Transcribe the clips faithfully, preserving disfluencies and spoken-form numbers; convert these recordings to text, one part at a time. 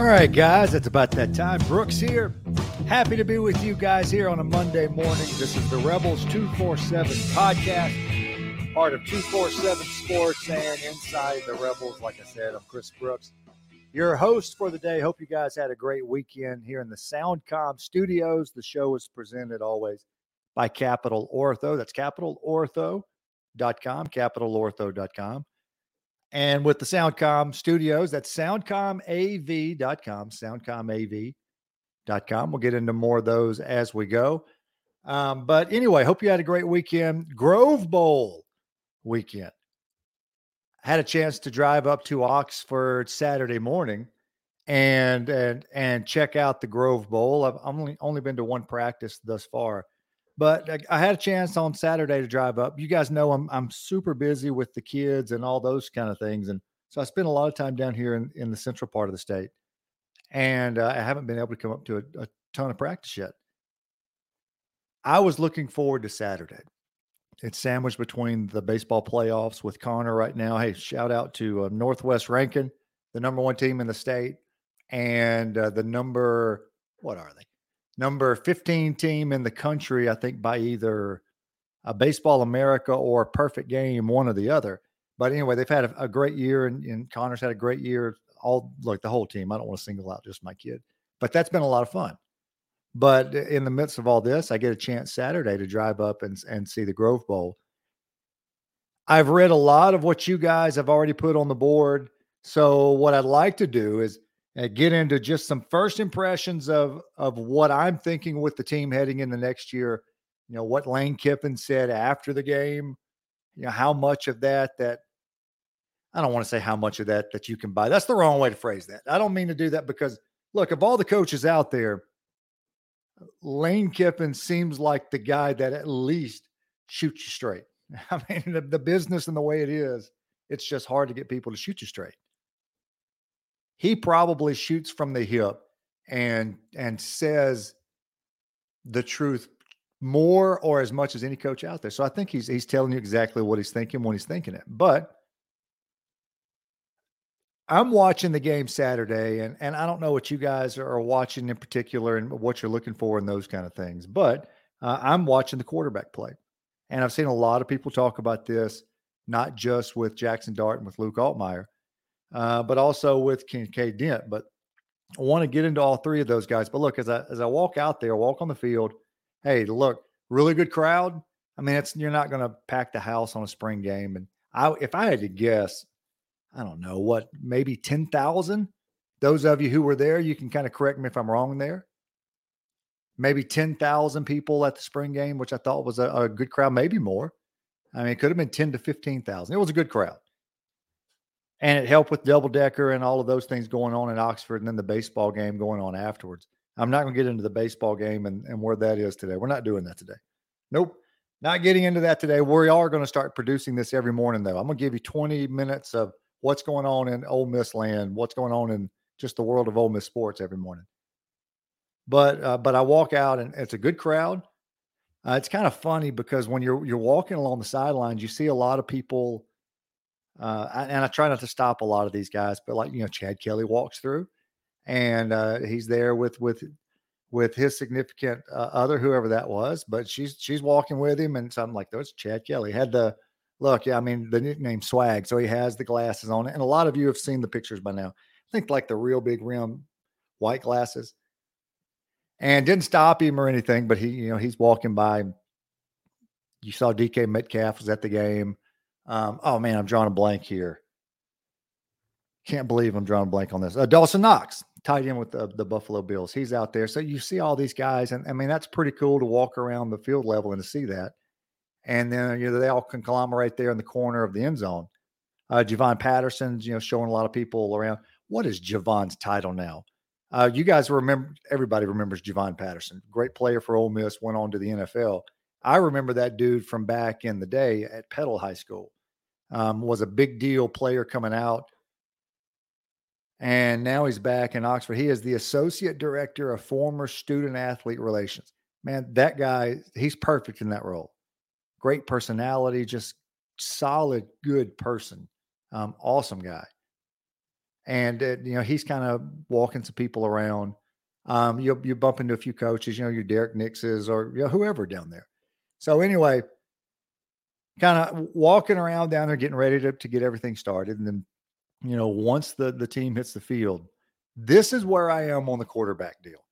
All right, guys, it's about that time. Brooks here. Happy to be with you guys here on a Monday morning. This is the Rebels two forty-seven podcast, part of two forty-seven Sports and Inside the Rebels. Like I said, I'm Chris Brooks, your host for the day. Hope you guys had a great weekend here in the SoundCom Studios. The show is presented always by Capital Ortho. That's capital ortho dot com, capital ortho dot com. And with the SoundCom Studios, that's soundcom a v dot com, soundcom a v dot com. We'll get into more of those as we go. Um, but anyway, hope you had a great weekend. Grove Bowl weekend. Had a chance to drive up to Oxford Saturday morning and and and check out the Grove Bowl. I've only, only been to one practice thus far. But I, I had a chance on Saturday to drive up. You guys know I'm I'm super busy with the kids and all those kind of things. And so I spent a lot of time down here in, in the central part of the state. And uh, I haven't been able to come up to a, a ton of practice yet. I was looking forward to Saturday. It's sandwiched between the baseball playoffs with Connor right now. Hey, shout out to uh, Northwest Rankin, the number one team in the state. And uh, the number, what are they? Number fifteen team in the country, I think, by either a Baseball America or Perfect Game, one or the other. But anyway, they've had a, a great year, and, and Connor's had a great year. All like the whole team. I don't want to single out just my kid, but that's been a lot of fun. But in the midst of all this, I get a chance Saturday to drive up and, and see the Grove Bowl. I've read a lot of what you guys have already put on the board. So what I'd like to do is and get into just some first impressions of, of what I'm thinking with the team heading into next year. You know, what Lane Kiffin said after the game, you know, how much of that, that I don't want to say how much of that, that you can buy. That's the wrong way to phrase that. I don't mean to do that because look, of all the coaches out there, Lane Kiffin seems like the guy that at least shoots you straight. I mean, the, the business and the way it is, it's just hard to get people to shoot you straight. He probably shoots from the hip and and says the truth more or as much as any coach out there. So I think he's he's telling you exactly what he's thinking when he's thinking it. But I'm watching the game Saturday, and, and I don't know what you guys are watching in particular and what you're looking for and those kind of things. But uh, I'm watching the quarterback play. And I've seen a lot of people talk about this, not just with Jackson Dart and with Luke Altmyer, Uh, but also with Kincaid Dent. But I want to get into all three of those guys. But look, as I as I walk out there, walk on the field, hey, look, really good crowd. I mean, it's you're not going to pack the house on a spring game. And I, if I had to guess, I don't know what, maybe ten thousand. Those of you who were there, you can kind of correct me if I'm wrong there. Maybe ten thousand people at the spring game, which I thought was a, a good crowd, maybe more. I mean, it could have been ten to fifteen thousand. It was a good crowd. And it helped with double-decker and all of those things going on in Oxford and then the baseball game going on afterwards. I'm not going to get into the baseball game and, and where that is today. We're not doing that today. Nope, not getting into that today. We are going to start producing this every morning, though. I'm going to give you twenty minutes of what's going on in Ole Miss land, what's going on in just the world of Ole Miss sports every morning. But uh, but I walk out, and it's a good crowd. Uh, it's kind of funny because when you're you're walking along the sidelines, you see a lot of people – Uh, and I try not to stop a lot of these guys, but like, you know, Chad Kelly walks through and uh, he's there with, with, with his significant uh, other, whoever that was, but she's, she's walking with him. And so I'm like, oh, it's Chad Kelly. Had the look. Yeah. I mean, the nickname Swag. So he has the glasses on it. And a lot of you have seen the pictures by now. I think like the real big rim white glasses, and didn't stop him or anything, but he, you know, he's walking by. You saw D K Metcalf was at the game. Um, oh, man, I'm drawing a blank here. Can't believe I'm drawing a blank on this. Uh, Dawson Knox, tied in with the, the Buffalo Bills. He's out there. So you see all these guys, and I mean, that's pretty cool to walk around the field level and to see that. And then, you know, they all conglomerate there in the corner of the end zone. Uh, Javon Patterson's, you know, showing a lot of people around. What is Javon's title now? Uh, you guys remember, everybody remembers Javon Patterson. Great player for Ole Miss, went on to the N F L. I remember that dude from back in the day at Petal High School. Um, was a big deal player coming out. And now he's back in Oxford. He is the associate director of former student athlete relations. Man, that guy, he's perfect in that role. Great personality, just solid, good person. Um, awesome guy. And, uh, you know, he's kind of walking some people around. Um, you'll, you bump into a few coaches, you know, your Derek Nixes or you know, whoever down there. So anyway, kind of walking around down there, getting ready to, to get everything started. And then, you know, once the, the team hits the field, this is where I am on the quarterback deal.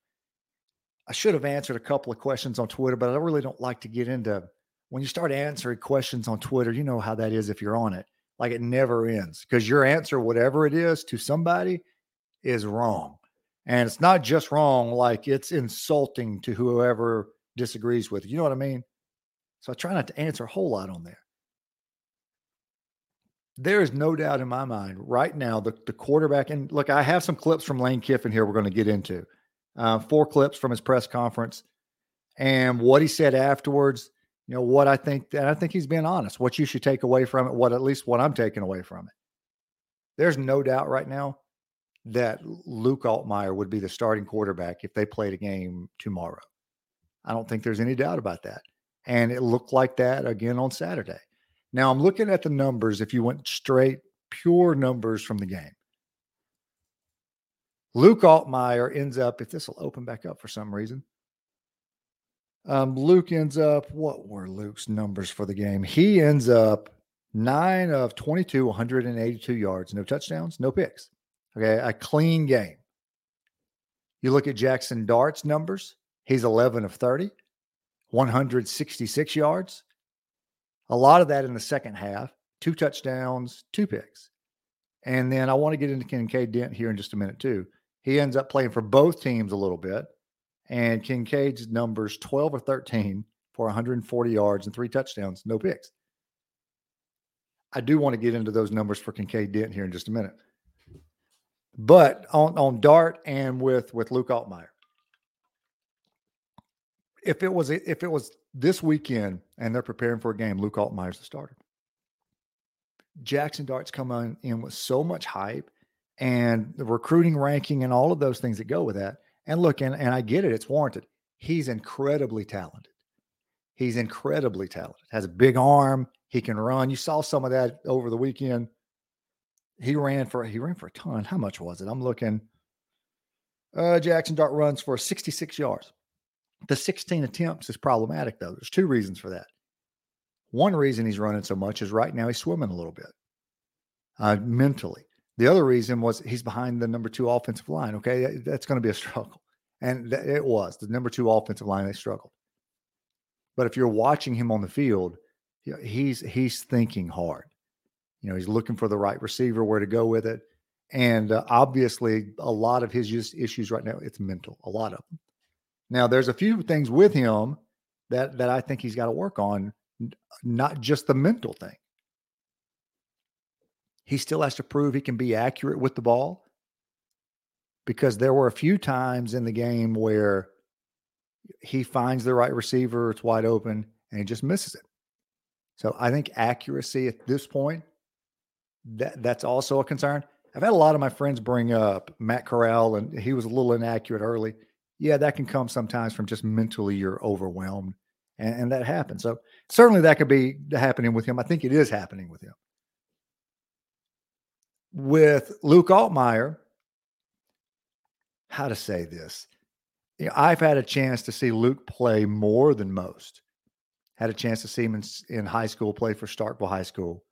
I should have answered a couple of questions on Twitter, but I really don't like to get into when you start answering questions on Twitter, you know how that is if you're on it. Like it never ends because your answer, whatever it is to somebody, is wrong. And it's not just wrong, like it's insulting to whoever disagrees with it. You know what I mean? So I try not to answer a whole lot on there. There is no doubt in my mind right now, the, the quarterback, and look, I have some clips from Lane Kiffin here we're going to get into. Uh, four clips from his press conference and what he said afterwards. You know, what I think, and I think he's being honest, what you should take away from it, what at least what I'm taking away from it. There's no doubt right now that Luke Altmyer would be the starting quarterback if they played a game tomorrow. I don't think there's any doubt about that. And it looked like that again on Saturday. Now I'm looking at the numbers. If you went straight, pure numbers from the game, Luke Altmyer ends up, if this will open back up for some reason, Um, Luke ends up, what were Luke's numbers for the game? He ends up nine of twenty-two, one hundred eighty-two yards, no touchdowns, no picks. Okay, a clean game. You look at Jackson Dart's numbers. He's eleven of thirty, one hundred sixty-six yards. A lot of that in the second half, two touchdowns, two picks. And then I want to get into Kincaid Dent here in just a minute too. He ends up playing for both teams a little bit. And Kincaid's numbers, twelve or thirteen for one hundred forty yards and three touchdowns, no picks. I do want to get into those numbers for Kincaid Dent here in just a minute. But on, on Dart and with, with Luke Altmyer, if it was if it was this weekend and they're preparing for a game, Luke Altmyer's the starter. Jackson Dart's come on in with so much hype and the recruiting ranking and all of those things that go with that. And look, and, and I get it. It's warranted. He's incredibly talented. He's incredibly talented. Has a big arm. He can run. You saw some of that over the weekend. He ran for, he ran for a ton. How much was it? I'm looking. Uh, Jackson Dart runs for sixty-six yards. The sixteen attempts is problematic, though. There's two reasons for that. One reason he's running so much is right now he's swimming a little bit uh, mentally. The other reason was he's behind the number two offensive line. Okay, that's going to be a struggle. And th- it was. The number two offensive line, they struggled. But if you're watching him on the field, you know, he's he's thinking hard. You know, he's looking for the right receiver, where to go with it. And uh, obviously, a lot of his issues right now, it's mental, a lot of them. Now, there's a few things with him that, that I think he's got to work on, not just the mental thing. He still has to prove he can be accurate with the ball, because there were a few times in the game where he finds the right receiver, it's wide open, and he just misses it. So I think accuracy at this point, that, that's also a concern. I've had a lot of my friends bring up Matt Corral, and he was a little inaccurate early. Yeah, that can come sometimes from just mentally you're overwhelmed, and, and that happens. So certainly that could be happening with him. I think it is happening with him. With Luke Altmyer, how to say this? You know, I've had a chance to see Luke play more than most. Had a chance to see him in, in high school, play for Starkville High School.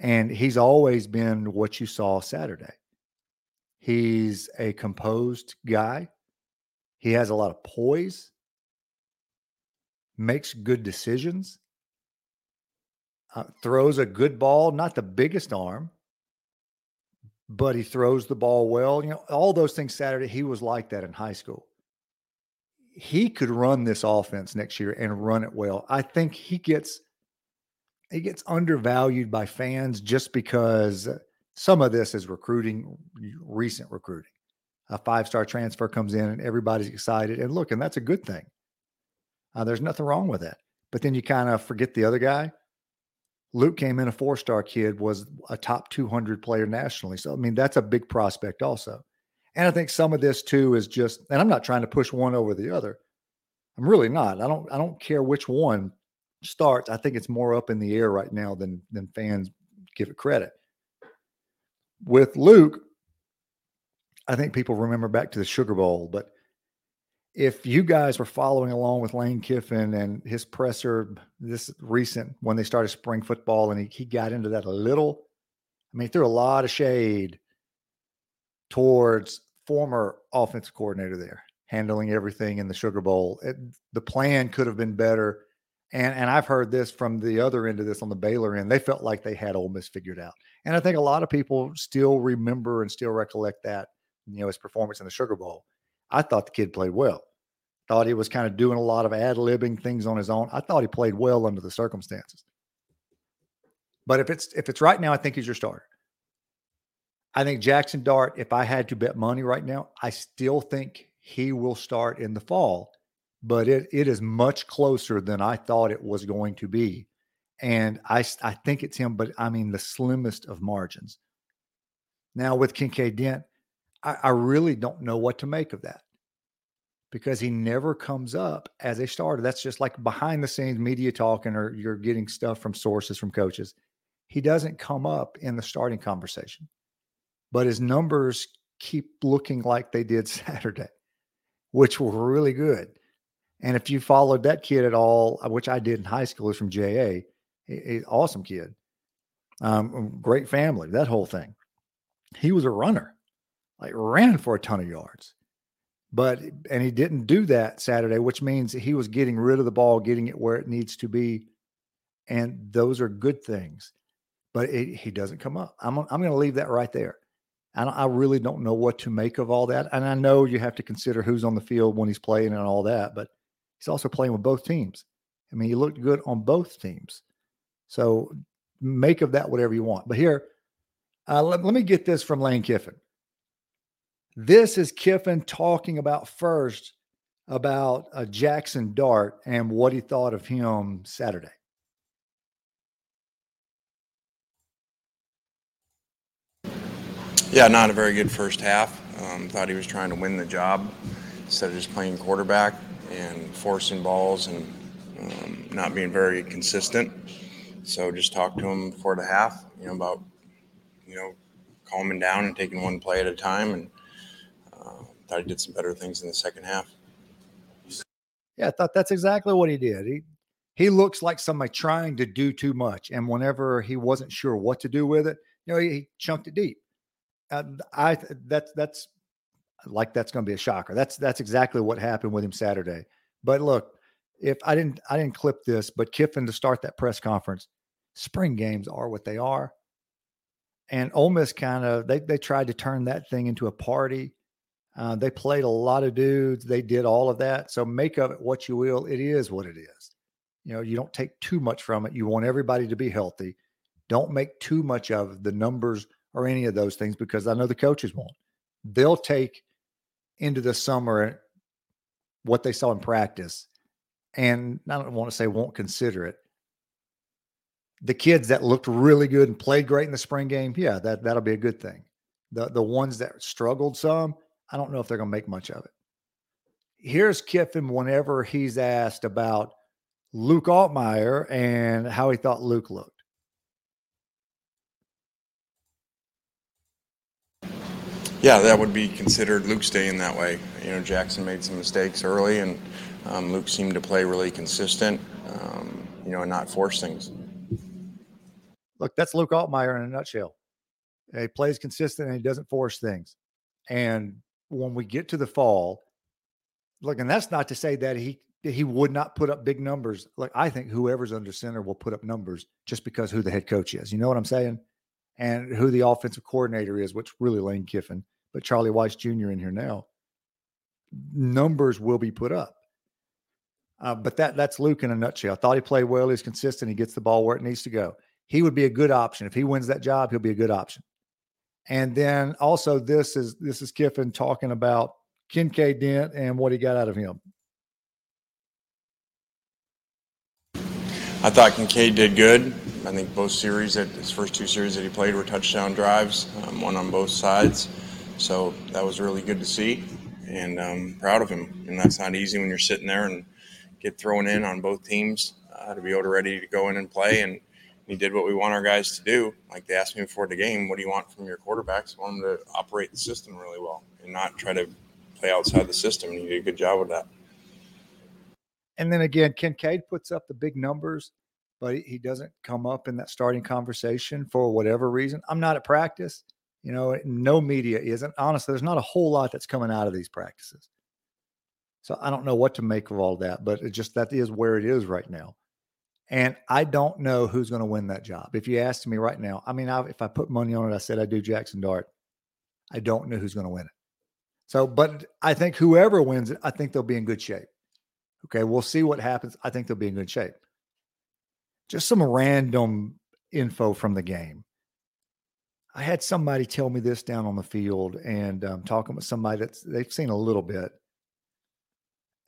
And he's always been what you saw Saturday. He's a composed guy. He has a lot of poise. Makes good decisions. Uh, throws a good ball, not the biggest arm. But he throws the ball well. You know, all those things Saturday, he was like that in high school. He could run this offense next year and run it well. I think he gets he gets undervalued by fans just because some of this is recruiting, recent recruiting. A five-star transfer comes in and everybody's excited. And look, and that's a good thing. Uh, there's nothing wrong with that. But then you kind of forget the other guy. Luke came in a four-star kid, was a top two hundred player nationally. So, I mean, that's a big prospect also. And I think some of this too is just, and I'm not trying to push one over the other. I'm really not. I don't I don't care which one starts. I think it's more up in the air right now than, than fans give it credit. With Luke, I think people remember back to the Sugar Bowl, but if you guys were following along with Lane Kiffin and his presser this recent, when they started spring football, and he, he got into that a little, I mean, threw a lot of shade towards former offensive coordinator there, handling everything in the Sugar Bowl. It, the plan could have been better. And, and I've heard this from the other end of this on the Baylor end. They felt like they had Ole Miss figured out. And I think a lot of people still remember and still recollect that, you know, his performance in the Sugar Bowl. I thought the kid played well. Thought he was kind of doing a lot of ad-libbing things on his own. I thought he played well under the circumstances. But if it's if it's right now, I think he's your starter. I think Jackson Dart, if I had to bet money right now, I still think he will start in the fall. But it it is much closer than I thought it was going to be. And I, I think it's him, but I mean the slimmest of margins. Now with Kincaid Dent, I, I really don't know what to make of that, because he never comes up as a starter. That's just like behind the scenes media talking, or you're getting stuff from sources, from coaches. He doesn't come up in the starting conversation, but his numbers keep looking like they did Saturday, which were really good. And if you followed that kid at all, which I did in high school, is from J A, he's an awesome kid, um, great family, that whole thing. He was a runner, like ran for a ton of yards. But, and he didn't do that Saturday, which means he was getting rid of the ball, getting it where it needs to be. And those are good things, but it, he doesn't come up. I'm, I'm going to leave that right there. I, don't, I really don't know what to make of all that. And I know you have to consider who's on the field when he's playing and all that, but he's also playing with both teams. I mean, he looked good on both teams. So make of that whatever you want. But here, uh, let, let me get this from Lane Kiffin. This is Kiffin talking about first about uh, Jackson Dart and what he thought of him Saturday. Yeah, not a very good first half. Um, thought he was trying to win the job instead of just playing quarterback and forcing balls and um, not being very consistent. So just talked to him before the half, you know, about, you know, calming down and taking one play at a time, and thought he did some better things in the second half. Yeah, I thought that's exactly what he did. He he looks like somebody trying to do too much, and whenever he wasn't sure what to do with it, you know, he, he chunked it deep. Uh, I that's that's like that's going to be a shocker. That's that's exactly what happened with him Saturday. But look, if I didn't I didn't clip this, but Kiffin to start that press conference, spring games are what they are, and Ole Miss kind of they they tried to turn that thing into a party. Uh, they played a lot of dudes. They did all of that. So make of it what you will. It is what it is. You know, you don't take too much from it. You want everybody to be healthy. Don't make too much of the numbers or any of those things, because I know the coaches won't. They'll take into the summer what they saw in practice, and I don't want to say won't consider it. The kids that looked really good and played great in the spring game, yeah, that, that'll be a good thing. The, the ones that struggled some, I don't know if they're going to make much of it. Here's Kiffin whenever he's asked about Luke Altmyer and how he thought Luke looked. Yeah, that would be considered Luke's day in that way. You know, Jackson made some mistakes early, and um, Luke seemed to play really consistent, um, you know, and not force things. Look, that's Luke Altmyer in a nutshell. He plays consistent and he doesn't force things. And when we get to the fall, look, and that's not to say that he he would not put up big numbers. Like, I think whoever's under center will put up numbers just because who the head coach is. You know what I'm saying? And who the offensive coordinator is, which really Lane Kiffin, but Charlie Weiss Junior in here now. Numbers will be put up. Uh, but that that's Luke in a nutshell. I thought he played well. He's consistent. He gets the ball where it needs to go. He would be a good option. If he wins that job, he'll be a good option. And then also this is this is Kiffin talking about Kincaid Dent and what he got out of him. I thought Kincaid did good. I think both series, that his first two series that he played were touchdown drives, um, one on both sides. So that was really good to see, and I'm proud of him. And that's not easy when you're sitting there and get thrown in on both teams uh, to be able to ready to go in and play and we did what we want our guys to do. Like, they asked me before the game, what do you want from your quarterbacks? I want them to operate the system really well and not try to play outside the system. And you did a good job with that. And then again, Kincaid puts up the big numbers, but he doesn't come up in that starting conversation for whatever reason. I'm not at practice. You know, no media isn't. Honestly, there's not a whole lot that's coming out of these practices. So I don't know what to make of all that, but it just, that is where it is right now. And I don't know who's going to win that job. If you asked me right now, I mean, I, if I put money on it, I said I do Jackson Dart. I don't know who's going to win it. So, but I think whoever wins it, I think they'll be in good shape. Okay, we'll see what happens. I think they'll be in good shape. Just some random info from the game. I had somebody tell me this down on the field, and I'm um, talking with somebody that they've seen a little bit.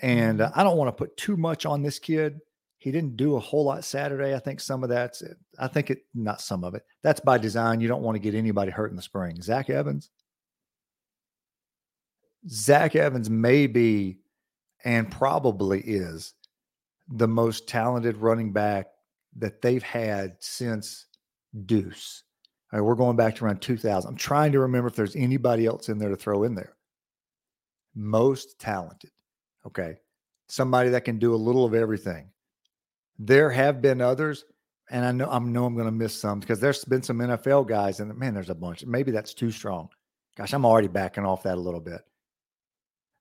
And uh, I don't want to put too much on this kid. He didn't do a whole lot Saturday. I think some of that's it. I think it, not some of it. That's by design. You don't want to get anybody hurt in the spring. Zach Evans. Zach Evans may be, and probably is, the most talented running back that they've had since Deuce. All right, we're going back to around two thousand. I'm trying to remember if there's anybody else in there to throw in there. Most talented. Okay. Somebody that can do a little of everything. There have been others, and I know I know I'm going to miss some because there's been some N F L guys, and man, there's a bunch. Maybe that's too strong. Gosh, I'm already backing off that a little bit.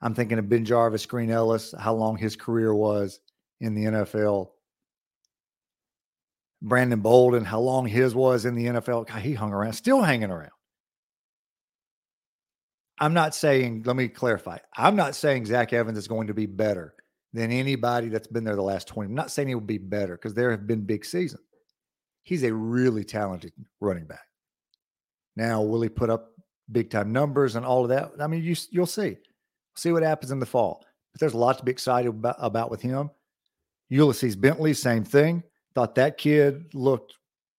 I'm thinking of Ben Jarvis Green Ellis, how long his career was in the N F L. Brandon Bolden, how long his was in the N F L. God, he hung around, still hanging around. I'm not saying, let me clarify. I'm not saying Zach Evans is going to be better than anybody that's been there the last twenty. I'm not saying he will be better because there have been big seasons. He's a really talented running back. Now, will he put up big-time numbers and all of that? I mean, you, you'll see. See what happens in the fall. But there's a lot to be excited about, about with him. Ulysses Bentley, same thing. Thought that kid looked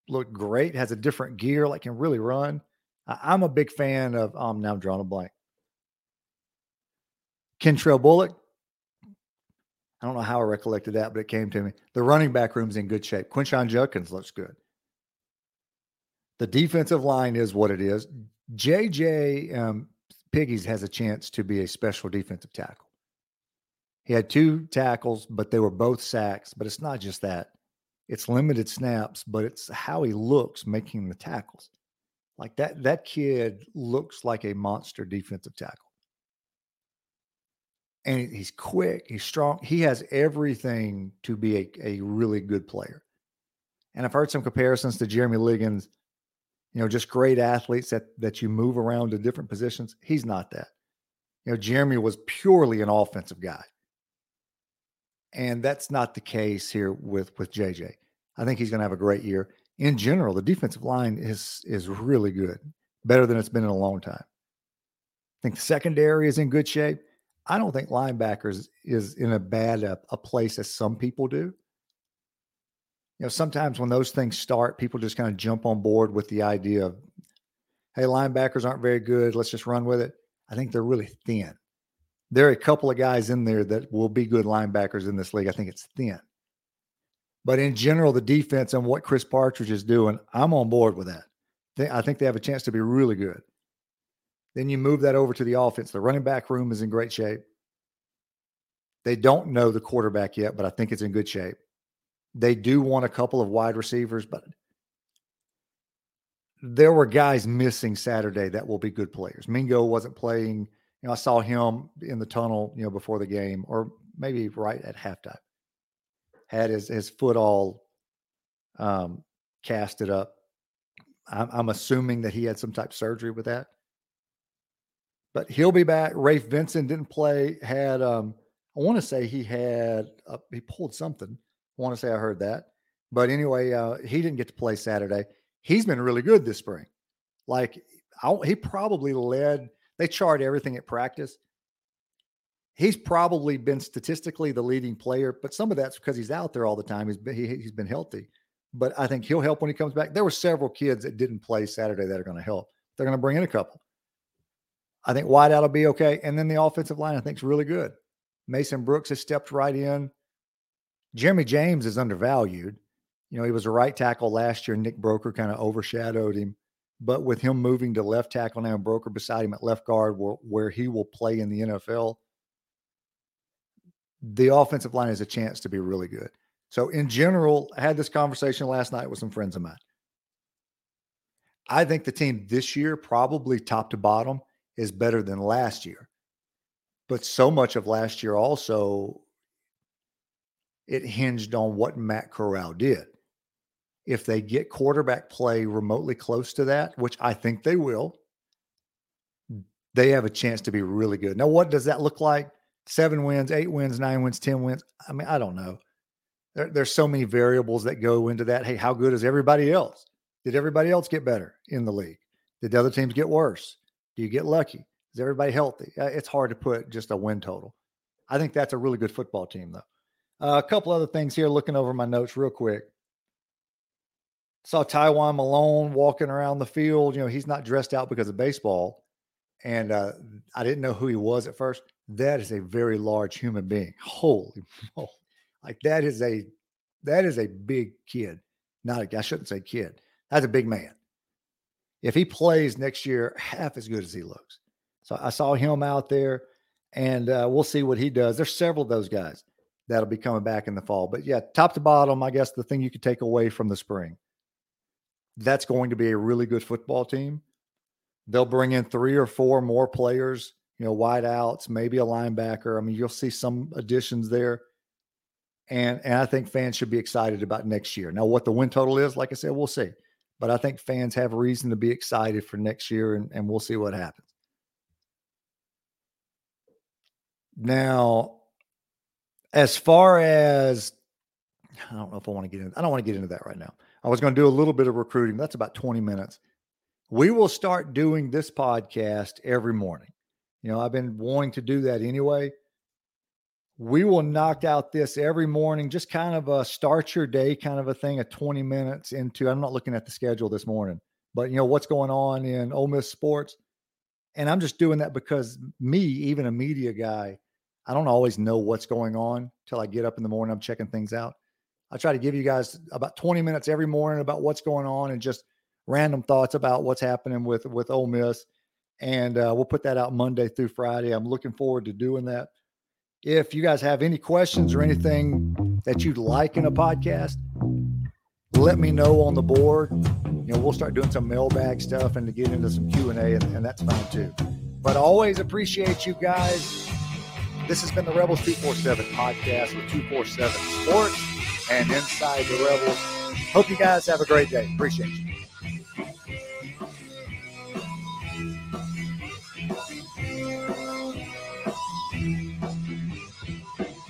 looked great, has a different gear, like can really run. I, I'm a big fan of, um, now I'm drawing a blank. Kentrell Bullock. I don't know how I recollected that, but it came to me. The running back room's in good shape. Quinshon Judkins looks good. The defensive line is what it is. J J um, Piggies has a chance to be a special defensive tackle. He had two tackles, but they were both sacks. But it's not just that. It's limited snaps, but it's how he looks making the tackles. Like that, that kid looks like a monster defensive tackle. And he's quick, he's strong. He has everything to be a, a really good player. And I've heard some comparisons to Jeremy Liggins. You know, just great athletes that, that you move around to different positions. He's not that. You know, Jeremy was purely an offensive guy. And that's not the case here with, with J J. I think he's going to have a great year. In general, the defensive line is, is really good, better than it's been in a long time. I think the secondary is in good shape. I don't think linebackers is in a bad a, a place as some people do. You know, sometimes when those things start, people just kind of jump on board with the idea of, hey, linebackers aren't very good. Let's just run with it. I think they're really thin. There are a couple of guys in there that will be good linebackers in this league. I think it's thin. But in general, the defense and what Chris Partridge is doing, I'm on board with that. I think they have a chance to be really good. Then you move that over to the offense. The running back room is in great shape. They don't know the quarterback yet, but I think it's in good shape. They do want a couple of wide receivers, but there were guys missing Saturday that will be good players. Mingo wasn't playing. You know, I saw him in the tunnel, you know, before the game, or maybe right at halftime. Had his, his foot all um, casted up. I'm, I'm assuming that he had some type of surgery with that. But he'll be back. Rafe Vincent didn't play. Had um, I want to say he had uh, he pulled something. I want to say I heard that. But anyway, uh, he didn't get to play Saturday. He's been really good this spring. Like, I, he probably led – they chart everything at practice. He's probably been statistically the leading player, but some of that's because he's out there all the time. He's been, he, he's been healthy. But I think he'll help when he comes back. There were several kids that didn't play Saturday that are going to help. They're going to bring in a couple. I think wideout will be okay. And then the offensive line I think is really good. Mason Brooks has stepped right in. Jeremy James is undervalued. You know, he was a right tackle last year. Nick Broker kind of overshadowed him. But with him moving to left tackle now, Broker beside him at left guard, where, where he will play in the N F L, the offensive line has a chance to be really good. So in general, I had this conversation last night with some friends of mine. I think the team this year, probably top to bottom, is better than last year. But so much of last year also, it hinged on what Matt Corral did. If they get quarterback play remotely close to that, which I think they will, they have a chance to be really good. Now, what does that look like? Seven wins, eight wins, nine wins, ten wins. I mean, I don't know. There, there's so many variables that go into that. Hey, how good is everybody else? Did everybody else get better in the league? Did the other teams get worse? Do you get lucky? Is everybody healthy? It's hard to put just a win total. I think that's a really good football team, though. Uh, a couple other things here, looking over my notes real quick. Saw Tywan Malone walking around the field. You know, he's not dressed out because of baseball. And uh, I didn't know who he was at first. That is a very large human being. Holy moly. Like, that is a that is a big kid. Not a, I shouldn't say kid. That's a big man. If he plays next year, half as good as he looks. So I saw him out there, and uh, we'll see what he does. There's several of those guys that'll be coming back in the fall. But, yeah, top to bottom, I guess the thing you could take away from the spring, that's going to be a really good football team. They'll bring in three or four more players, you know, wide outs, maybe a linebacker. I mean, you'll see some additions there. And, and I think fans should be excited about next year. Now, what the win total is, like I said, we'll see. But I think fans have reason to be excited for next year, and, and we'll see what happens. Now, as far as – I don't know if I want to get into – I don't want to get into that right now. I was going to do a little bit of recruiting. That's about twenty minutes. We will start doing this podcast every morning. You know, I've been wanting to do that anyway. We will knock out this every morning, just kind of a start your day kind of a thing, a twenty minutes into. I'm not looking at the schedule this morning, but, you know, what's going on in Ole Miss sports. And I'm just doing that because me, even a media guy, I don't always know what's going on till I get up in the morning. I'm checking things out. I try to give you guys about twenty minutes every morning about what's going on and just random thoughts about what's happening with, with Ole Miss. And uh, we'll put that out Monday through Friday. I'm looking forward to doing that. If you guys have any questions or anything that you'd like in a podcast, let me know on the board. You know, we'll start doing some mailbag stuff and to get into some Q and A, and, and that's fine too. But I always appreciate you guys. This has been the Rebels two forty-seven podcast with two forty-seven Sports and Inside the Rebels. Hope you guys have a great day. Appreciate you.